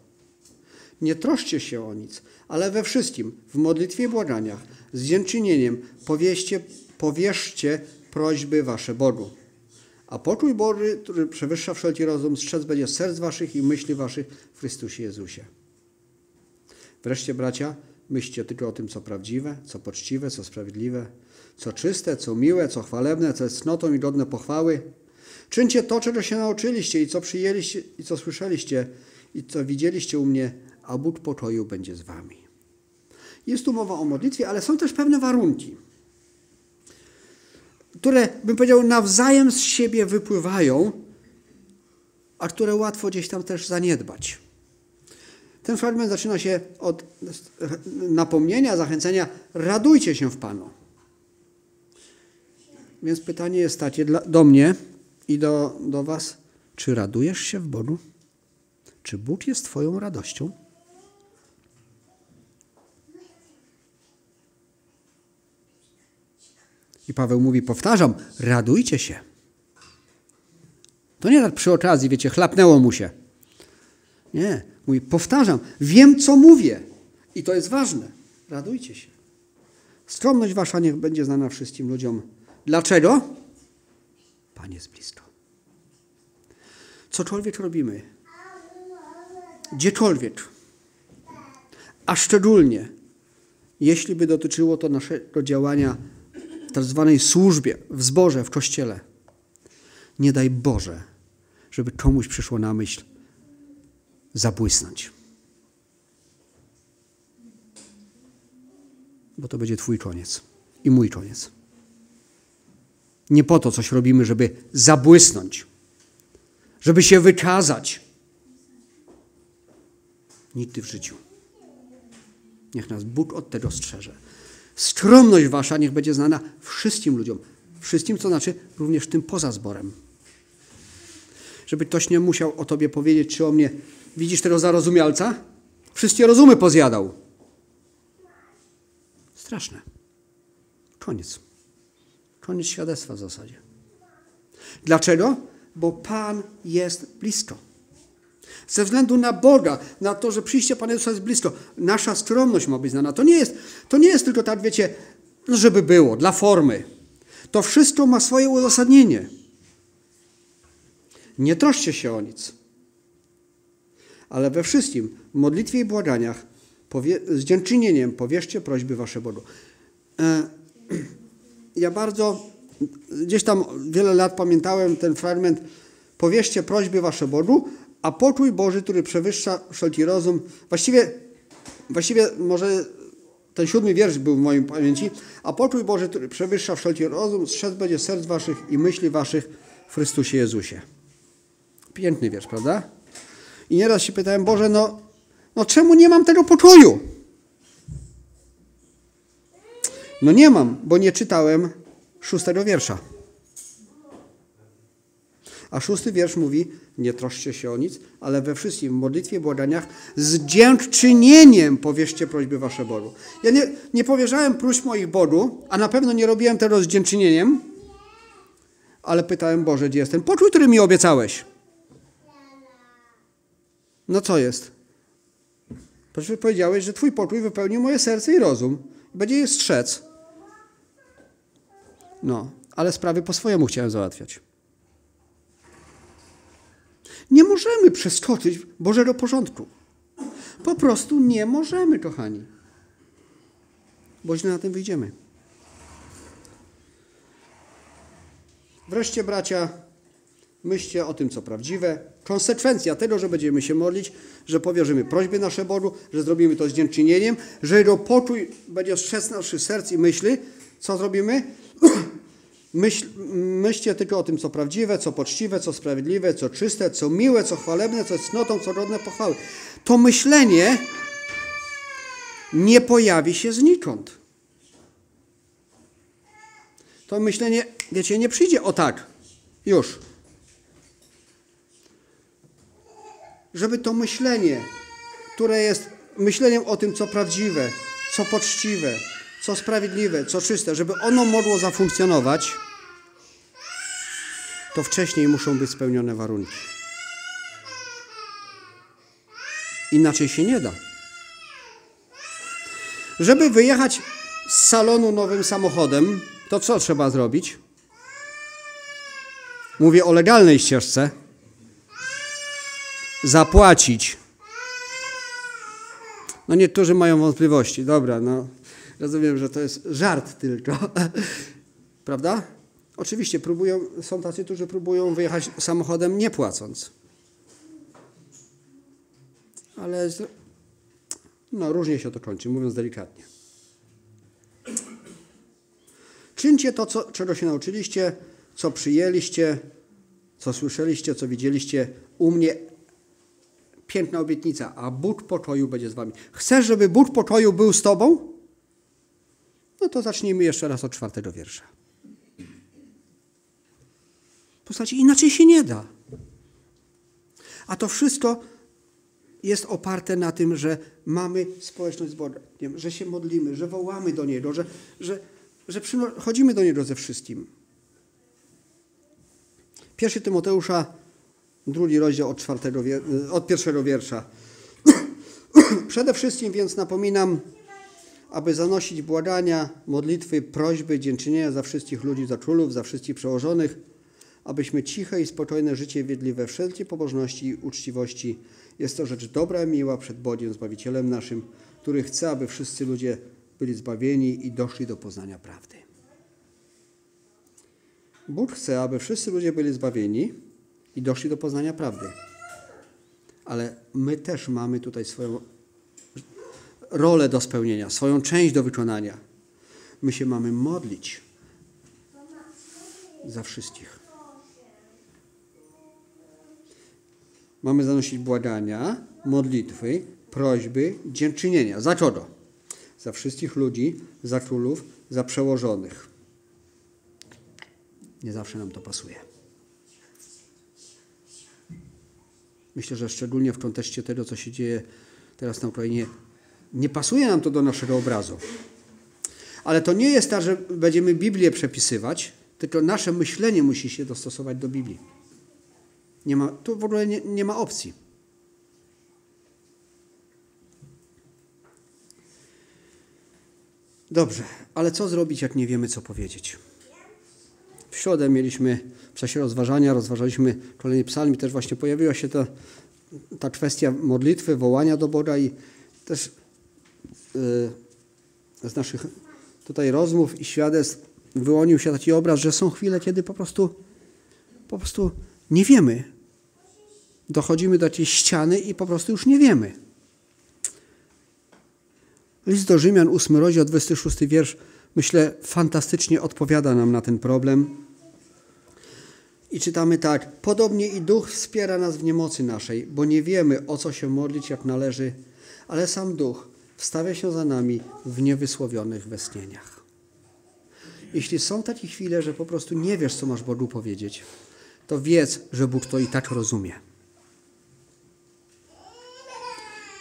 Nie troszcie się o nic, ale we wszystkim, w modlitwie i błaganiach, z dziękczynieniem powieście, powierzcie prośby wasze Bogu. A pokój Boży, który przewyższa wszelki rozum, strzec będzie serc waszych i myśli waszych w Chrystusie Jezusie. Wreszcie, bracia, myślcie tylko o tym, co prawdziwe, co poczciwe, co sprawiedliwe, co czyste, co miłe, co chwalebne, co jest cnotą i godne pochwały. Czyńcie to, czego się nauczyliście i co przyjęliście, i co słyszeliście, i co widzieliście u mnie, a Bóg pokoju będzie z wami. Jest tu mowa o modlitwie, ale są też pewne warunki, które, bym powiedział, nawzajem z siebie wypływają, a które łatwo gdzieś tam też zaniedbać. Ten fragment zaczyna się od napomnienia, zachęcenia, radujcie się w Panu. Więc pytanie jest takie do mnie i do, do was, czy radujesz się w Bogu? Czy Bóg jest twoją radością? I Paweł mówi, powtarzam, radujcie się. To nie tak przy okazji, wiecie, chlapnęło mu się. Nie, mówi, powtarzam, wiem, co mówię. I to jest ważne. Radujcie się. Skromność wasza niech będzie znana wszystkim ludziom. Dlaczego? Pan jest blisko. Cokolwiek robimy, gdziekolwiek, a szczególnie, jeśli by dotyczyło to naszego działania w tak zwanej służbie, w zborze, w kościele, nie daj Boże, żeby komuś przyszło na myśl zabłysnąć. Bo to będzie twój koniec i mój koniec. Nie po to coś robimy, żeby zabłysnąć, żeby się wykazać. Nigdy w życiu. Niech nas Bóg od tego strzeże. Skromność wasza niech będzie znana wszystkim ludziom. Wszystkim, co znaczy również tym poza zborem. Żeby ktoś nie musiał o tobie powiedzieć, czy o mnie, widzisz tego zarozumialca? Wszystkie rozumy pozjadał. Straszne. Koniec. Koniec świadectwa w zasadzie. Dlaczego? Bo Pan jest blisko. Ze względu na Boga, na to, że przyjście Pana Jezusa jest blisko, nasza skromność ma być znana. To nie jest, to nie jest tylko tak, wiecie, żeby było, dla formy. To wszystko ma swoje uzasadnienie. Nie troszcie się o nic. Ale we wszystkim, w modlitwie i błaganiach, powie, z dziękczynieniem powierzcie prośby wasze Bogu. E, ja bardzo, gdzieś tam wiele lat pamiętałem ten fragment, powierzcie prośby wasze Bogu, a pokój Boży, który przewyższa wszelki rozum, właściwie, właściwie może ten siódmy wiersz był w mojej pamięci, a pokój Boży, który przewyższa wszelki rozum, strzec będzie serc waszych i myśli waszych w Chrystusie Jezusie. Piękny wiersz, prawda? I nieraz się pytałem, Boże, no, no czemu nie mam tego pokoju? No nie mam, bo nie czytałem szóstego wiersza. A szósty wiersz mówi, nie troszcie się o nic, ale we wszystkim, w modlitwie i błaganiach, z dziękczynieniem powierzcie prośby wasze Bogu. Ja nie, nie powierzałem próśb moich Bogu, a na pewno nie robiłem tego z dziękczynieniem, ale pytałem, Boże, gdzie jest ten pokój, który mi obiecałeś? No co jest? Przecież powiedziałeś, że twój pokój wypełnił moje serce i rozum. Będzie je strzec. No, ale sprawy po swojemu chciałem załatwiać. Nie możemy przeskoczyć Bożego porządku. Po prostu nie możemy, kochani. Bo źle na tym wyjdziemy. Wreszcie, bracia, myślcie o tym, co prawdziwe. Konsekwencja tego, że będziemy się modlić, że powierzymy prośby nasze Bogu, że zrobimy to z dziękczynieniem, że Jego pokój będzie strzec naszych serc i myśli. Co zrobimy? Myśl, myślcie tylko o tym, co prawdziwe, co poczciwe, co sprawiedliwe, co czyste, co miłe, co chwalebne, co cnotą, co godne pochwały. To myślenie nie pojawi się znikąd. To myślenie, wiecie, nie przyjdzie o tak, już. Żeby to myślenie, które jest myśleniem o tym, co prawdziwe, co poczciwe, co sprawiedliwe, co czyste, żeby ono mogło zafunkcjonować, to wcześniej muszą być spełnione warunki. Inaczej się nie da. Żeby wyjechać z salonu nowym samochodem, to co trzeba zrobić? Mówię o legalnej ścieżce. Zapłacić. No niektórzy mają wątpliwości. Dobra, no rozumiem, że to jest żart tylko. Prawda? Oczywiście próbują, są tacy, którzy próbują wyjechać samochodem nie płacąc. Ale no, różnie się to kończy, mówiąc delikatnie. Czyńcie to, co, czego się nauczyliście, co przyjęliście, co słyszeliście, co widzieliście u mnie. Piękna obietnica, a Bóg pokoju będzie z wami. Chcesz, żeby Bóg pokoju był z tobą? No to zacznijmy jeszcze raz od czwartego wiersza. Posłuchajcie, inaczej się nie da. A to wszystko jest oparte na tym, że mamy społeczność z Bogiem, że się modlimy, że wołamy do Niego, że, że, że chodzimy do Niego ze wszystkim. Pierwszy Tymoteusza, drugi rozdział od, czwartego, od pierwszego wiersza. Przede wszystkim więc napominam, aby zanosić błagania, modlitwy, prośby, dziękczynienia za wszystkich ludzi, za królów, za wszystkich przełożonych, abyśmy ciche i spokojne życie wiedli we wszelkiej pobożności i uczciwości. Jest to rzecz dobra i miła przed Bogiem, Zbawicielem naszym, który chce, aby wszyscy ludzie byli zbawieni i doszli do poznania prawdy. Bóg chce, aby wszyscy ludzie byli zbawieni i doszli do poznania prawdy. Ale my też mamy tutaj swoją rolę do spełnienia, swoją część do wykonania. My się mamy modlić za wszystkich. Mamy zanosić błagania, modlitwy, prośby, dziękczynienia. Za kogo? Za wszystkich ludzi, za królów, za przełożonych. Nie zawsze nam to pasuje. Myślę, że szczególnie w kontekście tego, co się dzieje teraz na Ukrainie, nie pasuje nam to do naszego obrazu. Ale to nie jest tak, że będziemy Biblię przepisywać, tylko nasze myślenie musi się dostosować do Biblii. Nie ma, tu w ogóle nie, nie ma opcji. Dobrze, ale co zrobić, jak nie wiemy, co powiedzieć? W środę mieliśmy, w czasie rozważania, rozważaliśmy kolejny psalm i też właśnie pojawiła się ta, ta kwestia modlitwy, wołania do Boga i też z naszych tutaj rozmów i świadectw wyłonił się taki obraz, że są chwile, kiedy po prostu, po prostu nie wiemy. Dochodzimy do tej ściany i po prostu już nie wiemy. List do Rzymian, ósmy rozdział, dwudziesty szósty wiersz, myślę, fantastycznie odpowiada nam na ten problem. I czytamy tak. Podobnie i Duch wspiera nas w niemocy naszej, bo nie wiemy, o co się modlić, jak należy, ale sam Duch wstawia się za nami w niewysłowionych westchnieniach. Jeśli są takie chwile, że po prostu nie wiesz, co masz Bogu powiedzieć, to wiedz, że Bóg to i tak rozumie.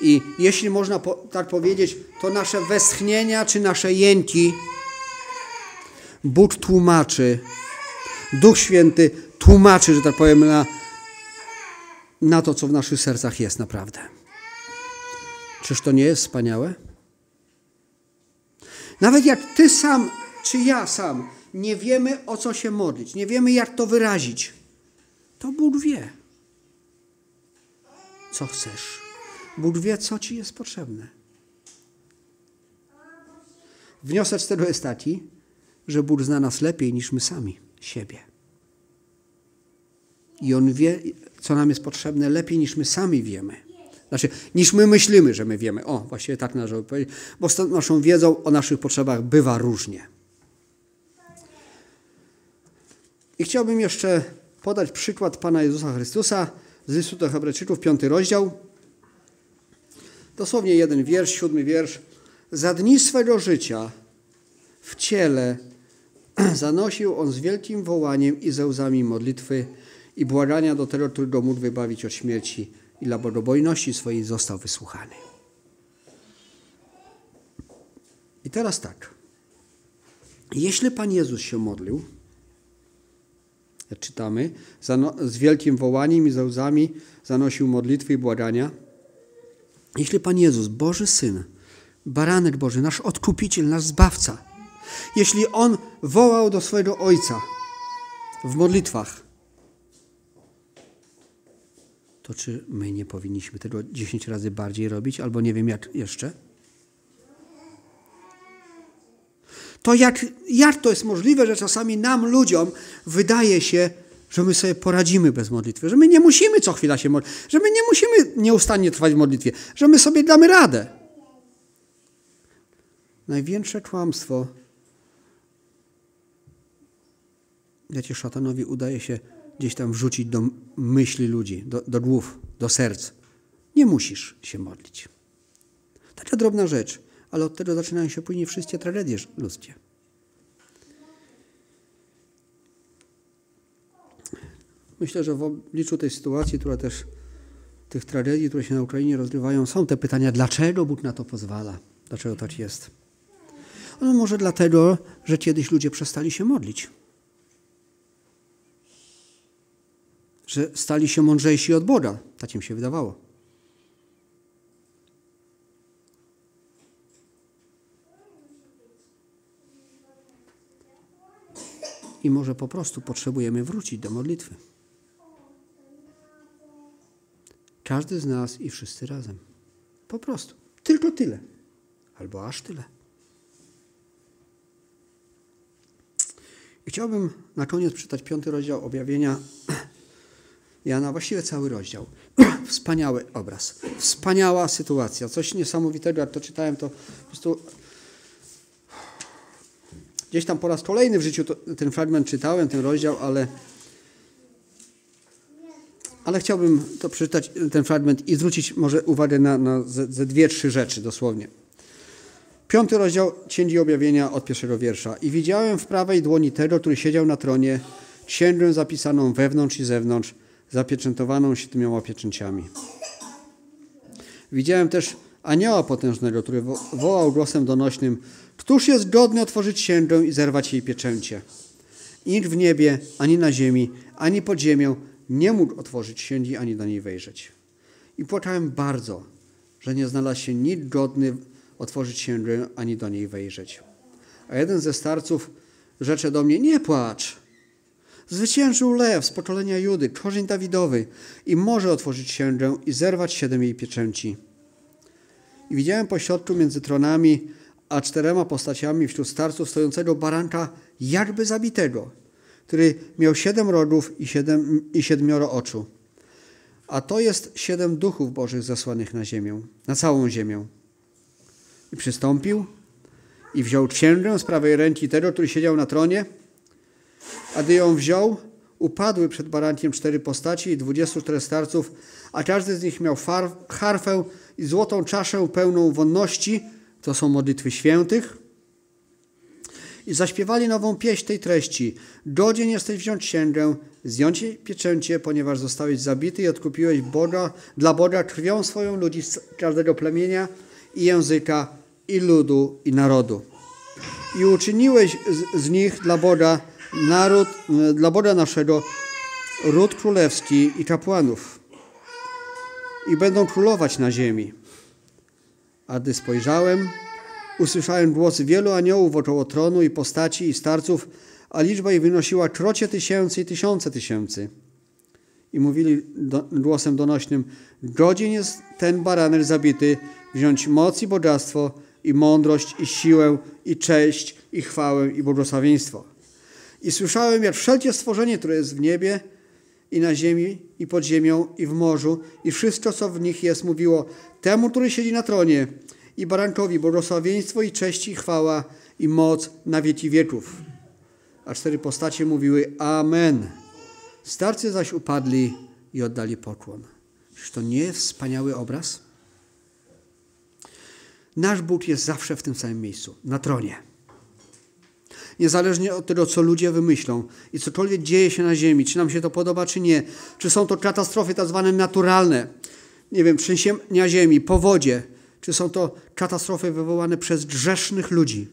I jeśli można po, tak powiedzieć, to nasze westchnienia czy nasze jęki Bóg tłumaczy, Duch Święty tłumaczy, że tak powiem, na, na to, co w naszych sercach jest naprawdę. Czyż to nie jest wspaniałe? Nawet jak ty sam, czy ja sam, nie wiemy, o co się modlić, nie wiemy, jak to wyrazić, to Bóg wie, co chcesz. Bóg wie, co ci jest potrzebne. Wniosek z tego jest taki, że Bóg zna nas lepiej niż my sami siebie. I On wie, co nam jest potrzebne lepiej niż my sami wiemy. Znaczy, niż my myślimy, że my wiemy. O, właściwie tak należy powiedzieć. Bo z naszą wiedzą o naszych potrzebach bywa różnie. I chciałbym jeszcze podać przykład Pana Jezusa Chrystusa z Listu do Hebreczyków, piąty rozdział. Dosłownie jeden wiersz, siódmy wiersz. Za dni swego życia w ciele zanosił on z wielkim wołaniem i ze łzami modlitwy i błagania do tego, który go mógł wybawić od śmierci, i dla bogobojności swojej został wysłuchany. I teraz tak. Jeśli Pan Jezus się modlił, czytamy, z wielkim wołaniem i ze łzami zanosił modlitwy i błagania. Jeśli Pan Jezus, Boży Syn, Baranek Boży, nasz Odkupiciel, nasz Zbawca, jeśli On wołał do swojego Ojca w modlitwach, to czy my nie powinniśmy tego dziesięć razy bardziej robić, albo nie wiem jak jeszcze? To jak, jak to jest możliwe, że czasami nam, ludziom, wydaje się, że my sobie poradzimy bez modlitwy, że my nie musimy co chwila się modlić, że my nie musimy nieustannie trwać w modlitwie, że my sobie damy radę. Największe kłamstwo, jakie szatanowi udaje się gdzieś tam wrzucić do myśli ludzi, do, do głów, do serc. Nie musisz się modlić. Taka drobna rzecz, ale od tego zaczynają się później wszystkie tragedie ludzkie. Myślę, że w obliczu tej sytuacji, która też tych tragedii, które się na Ukrainie rozgrywają, są te pytania, dlaczego Bóg na to pozwala? Dlaczego tak jest? No może dlatego, że kiedyś ludzie przestali się modlić. Że stali się mądrzejsi od Boga. Tak im się wydawało. I może po prostu potrzebujemy wrócić do modlitwy. Każdy z nas i wszyscy razem. Po prostu. Tylko tyle. Albo aż tyle. I chciałbym na koniec przeczytać piąty rozdział Objawienia Jana, właściwie cały rozdział. Wspaniały obraz. Wspaniała sytuacja. Coś niesamowitego. Jak to czytałem, to po prostu... Gdzieś tam po raz kolejny w życiu to, ten fragment czytałem, ten rozdział, ale, ale chciałbym to przeczytać, ten fragment, i zwrócić może uwagę na, na ze, ze dwie, trzy rzeczy dosłownie. Piąty rozdział Księgi Objawienia od pierwszego wiersza. I widziałem w prawej dłoni tego, który siedział na tronie, księgę zapisaną wewnątrz i zewnątrz, zapieczętowaną siedmioma pieczęciami. Widziałem też anioła potężnego, który wo- wołał głosem donośnym: Któż jest godny otworzyć księgę i zerwać jej pieczęcie? Nikt w niebie, ani na ziemi, ani pod ziemią nie mógł otworzyć księgi, ani do niej wejrzeć. I płakałem bardzo, że nie znalazł się nikt godny otworzyć księgę, ani do niej wejrzeć. A jeden ze starców rzecze do mnie: Nie płacz! Zwyciężył lew z pokolenia Judy, korzeń Dawidowy, i może otworzyć księgę i zerwać siedem jej pieczęci. I widziałem pośrodku między tronami a czterema postaciami wśród starców stojącego baranka jakby zabitego, który miał siedem rogów i, siedem, i siedmioro oczu. A to jest siedem duchów bożych zesłanych na ziemię, na całą ziemię. I przystąpił i wziął księgę z prawej ręki tego, który siedział na tronie, a gdy ją wziął, upadły przed barankiem cztery postaci i dwudziestu czterech starców, a każdy z nich miał farf, harfę i złotą czaszę pełną wonności. To są modlitwy świętych. I zaśpiewali nową pieśń tej treści: Godzien jesteś wziąć księgę, zdjąć jej pieczęcie, ponieważ zostałeś zabity i odkupiłeś Boga, dla Boga krwią swoją ludzi z każdego plemienia i języka i ludu i narodu. I uczyniłeś z, z nich dla Boga naród, dla Boga naszego ród królewski i kapłanów. I będą królować na ziemi. A gdy spojrzałem, usłyszałem głosy wielu aniołów wokoło tronu i postaci i starców, a liczba ich wynosiła krocie tysięcy i tysiące tysięcy. I mówili do, głosem donośnym: Godzien jest ten baranek zabity wziąć moc i bogactwo, i mądrość, i siłę, i cześć, i chwałę, i błogosławieństwo. I słyszałem, jak wszelkie stworzenie, które jest w niebie i na ziemi, i pod ziemią, i w morzu, i wszystko, co w nich jest, mówiło: Temu, który siedzi na tronie, i barankowi błogosławieństwo, i cześć, i chwała, i moc na wieki wieków. a cztery postacie mówiły Amen. Starcy zaś upadli i oddali pokłon. Czyż to nie wspaniały obraz? Nasz Bóg jest zawsze w tym samym miejscu, na tronie. Niezależnie od tego, co ludzie wymyślą i cokolwiek dzieje się na ziemi, czy nam się to podoba, czy nie, czy są to katastrofy tak zwane naturalne, nie wiem, trzęsienia ziemi, powodzie, czy są to katastrofy wywołane przez grzesznych ludzi.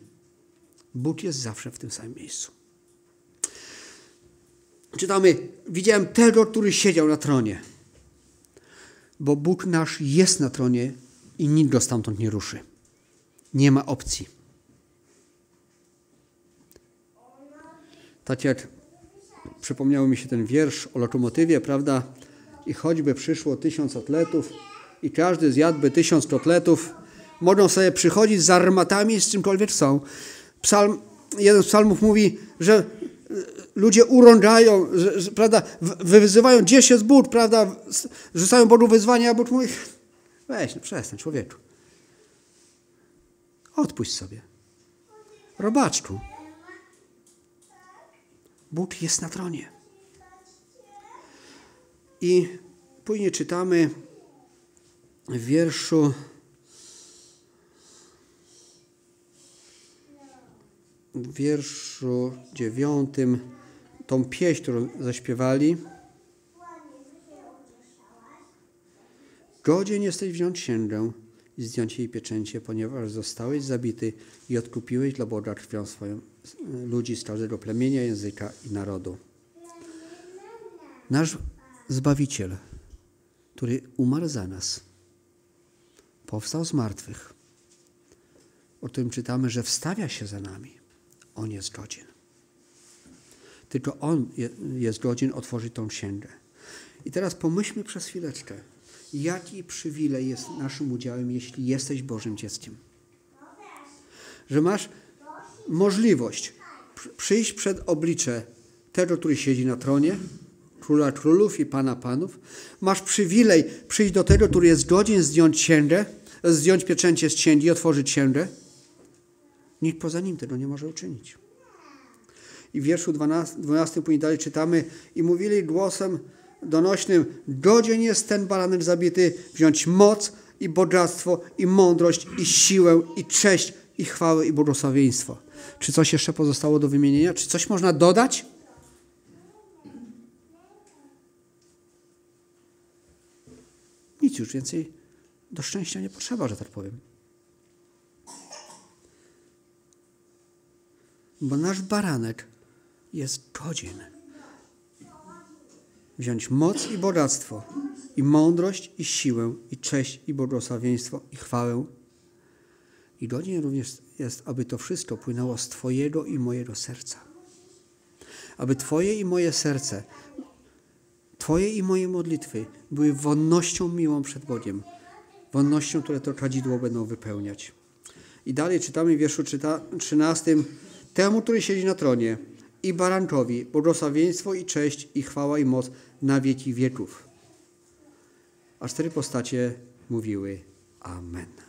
Bóg jest zawsze w tym samym miejscu. Czytamy, widziałem tego, który siedział na tronie, bo Bóg nasz jest na tronie i nikt go stamtąd nie ruszy. Nie ma opcji. Tak jak przypomniał mi się ten wiersz o lokomotywie, prawda? I choćby przyszło tysiąc atletów i każdy zjadłby tysiąc kotletów, mogą sobie przychodzić z armatami, z czymkolwiek są. Psalm, jeden z psalmów mówi, że ludzie urągają, że, że, prawda, wyzywają, gdzieś jest Bóg, prawda, rzucają Bogu wyzwania, a Bóg mówi, weź, no przestań, człowieku. Odpuść sobie. Robaczku. Bóg jest na tronie. I później czytamy w wierszu w wierszu dziewiątym tą pieśń, którą zaśpiewali. Godzien jesteś wziąć księgę i zdjąć jej pieczęcie, ponieważ zostałeś zabity i odkupiłeś dla Boga krwią swoją ludzi z każdego plemienia, języka i narodu. Nasz Zbawiciel, który umarł za nas, powstał z martwych, o którym czytamy, że wstawia się za nami. On jest godzien. Tylko On jest godzien otworzyć tą księgę. I teraz pomyślmy przez chwileczkę, jaki przywilej jest naszym udziałem, jeśli jesteś Bożym dzieckiem. Że masz możliwość przyjść przed oblicze tego, który siedzi na tronie, Króla Królów i Pana Panów. Masz przywilej przyjść do tego, który jest godzien zdjąć księgę, zdjąć pieczęcie z księgi, otworzyć księgę. Nikt poza nim tego nie może uczynić. I w wierszu dwunastym później dalej czytamy i mówili głosem donośnym, godzien jest ten baranek zabity wziąć moc i bogactwo i mądrość i siłę i cześć i chwałę i błogosławieństwo. Czy coś jeszcze pozostało do wymienienia? Czy coś można dodać? Nic już więcej do szczęścia nie potrzeba, że tak powiem. Bo nasz baranek jest godzien wziąć moc i bogactwo, i mądrość, i siłę, i cześć, i błogosławieństwo, i chwałę. I godzien również jest, aby to wszystko płynęło z Twojego i mojego serca. Aby Twoje i moje serce, Twoje i moje modlitwy były wonnością miłą przed Bogiem. Wonnością, które to kadzidło będą wypełniać. I dalej czytamy w wierszu trzynastym. Temu, który siedzi na tronie i barankowi, błogosławieństwo i cześć i chwała i moc na wieki wieków. A cztery postacie mówiły Amen.